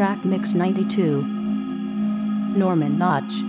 Crack Mix 92. Norman Nodge.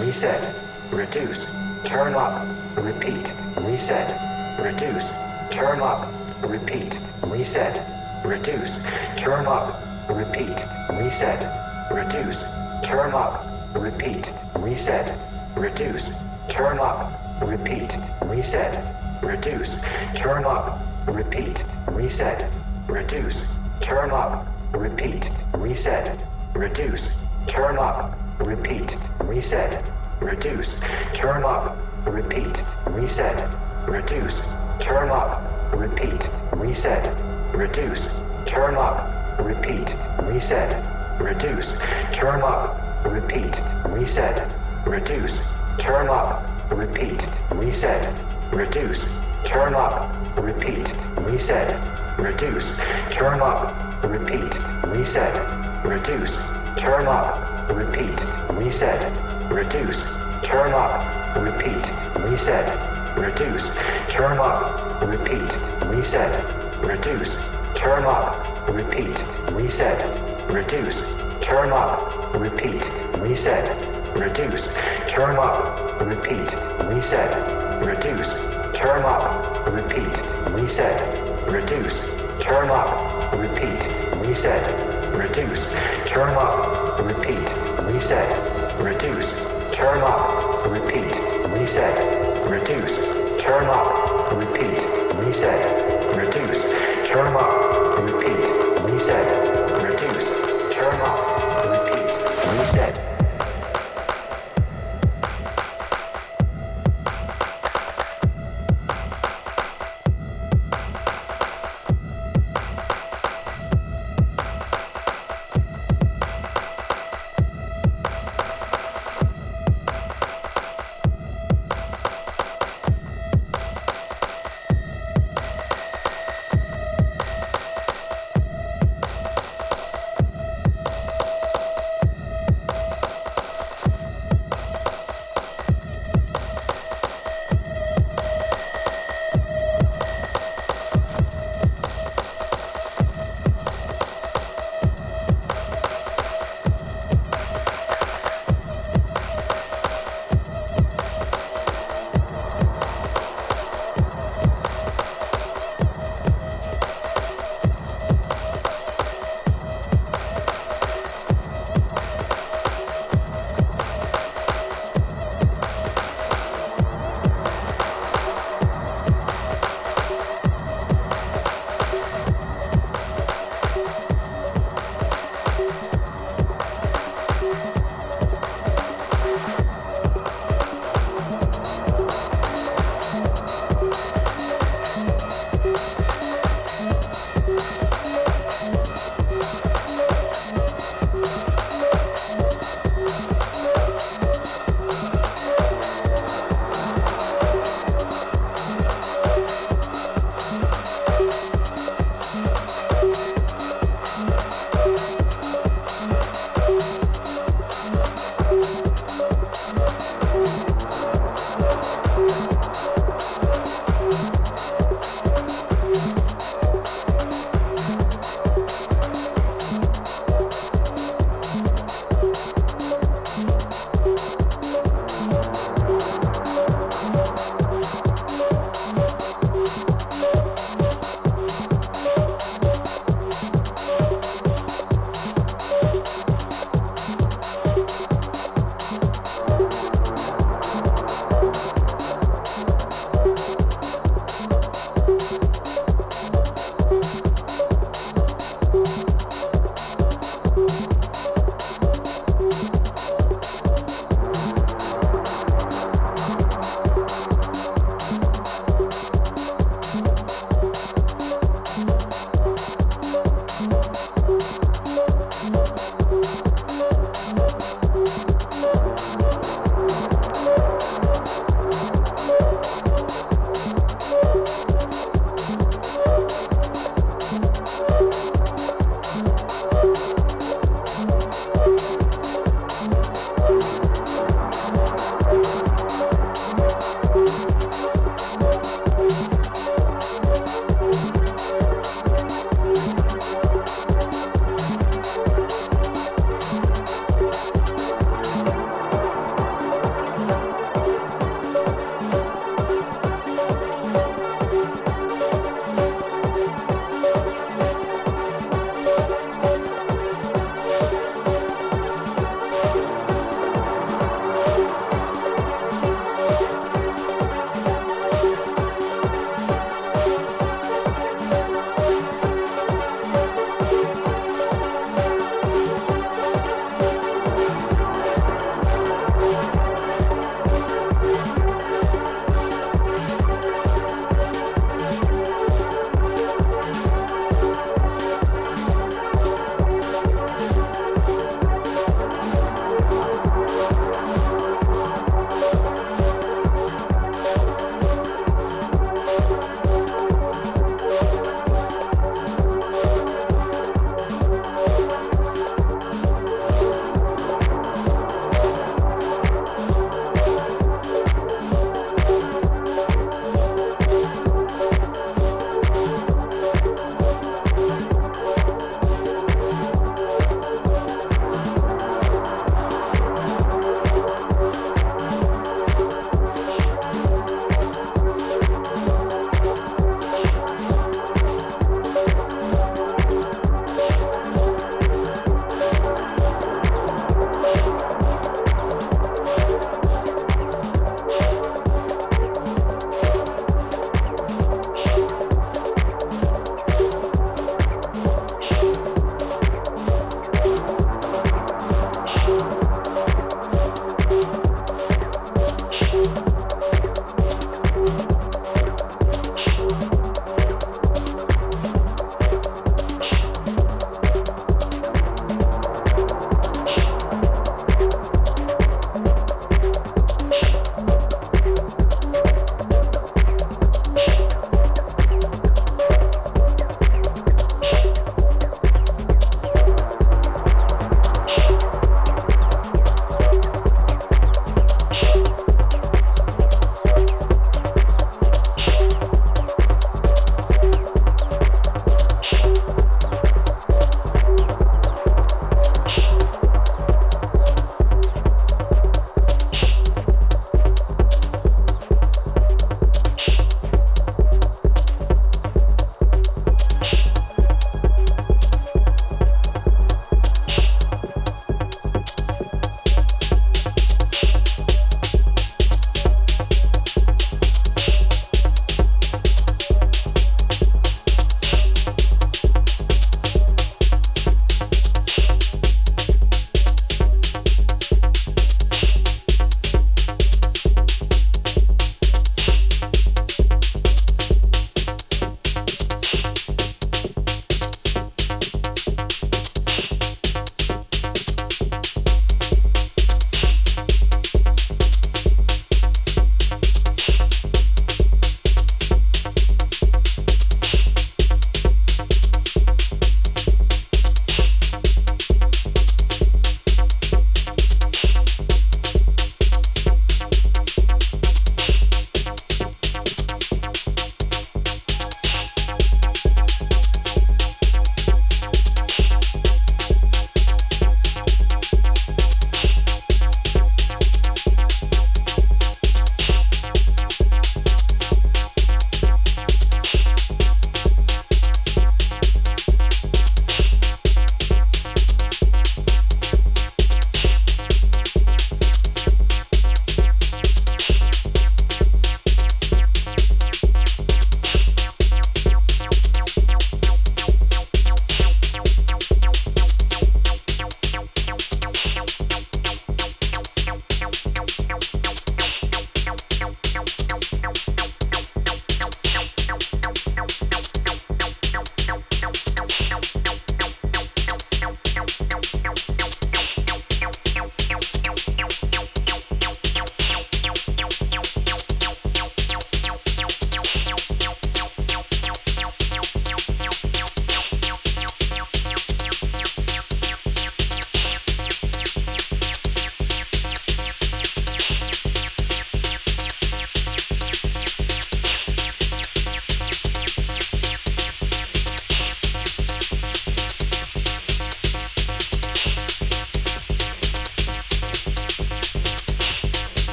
Reset, reduce, turn up, repeat, reset, reduce, turn up, repeat, reset, reduce, turn up, repeat, reset, reduce, turn up, repeat, reset, reduce, turn up, repeat, reset, reduce, turn up, repeat, reset, reduce, turn up, repeat, reset, reduce, turn up, repeat, reset, reduce, turn up, repeat, reset, reduce, turn up, repeat, reset, reduce, turn up, repeat, reset, reduce, turn up, repeat, reset, reduce, turn up, repeat, reset, reduce, turn up, repeat, reset, reduce, turn up, repeat, reset, reduce, turn up, repeat, reset, reduce, turn up, repeat, reset, reduce, turn up, repeat, reset, reduce, turn up, repeat, reset, reduce, turn up, repeat, reset, reduce, turn up, repeat, reset, reduce, turn up, repeat, reset, reduce, turn up, repeat, reset, reduce, turn up, repeat, reset, reduce, turn up, repeat, reset, reduce, turn up, repeat, reset, reduce, turn up, repeat, reset, reduce, turn up, repeat, reset.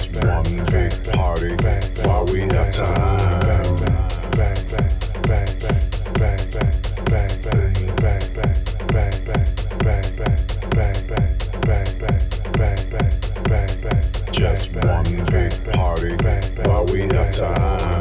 It's one big party while we have time. Just one big party while we have time.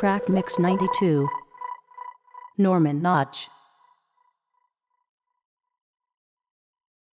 Crack Mix 92. Norman Nodge.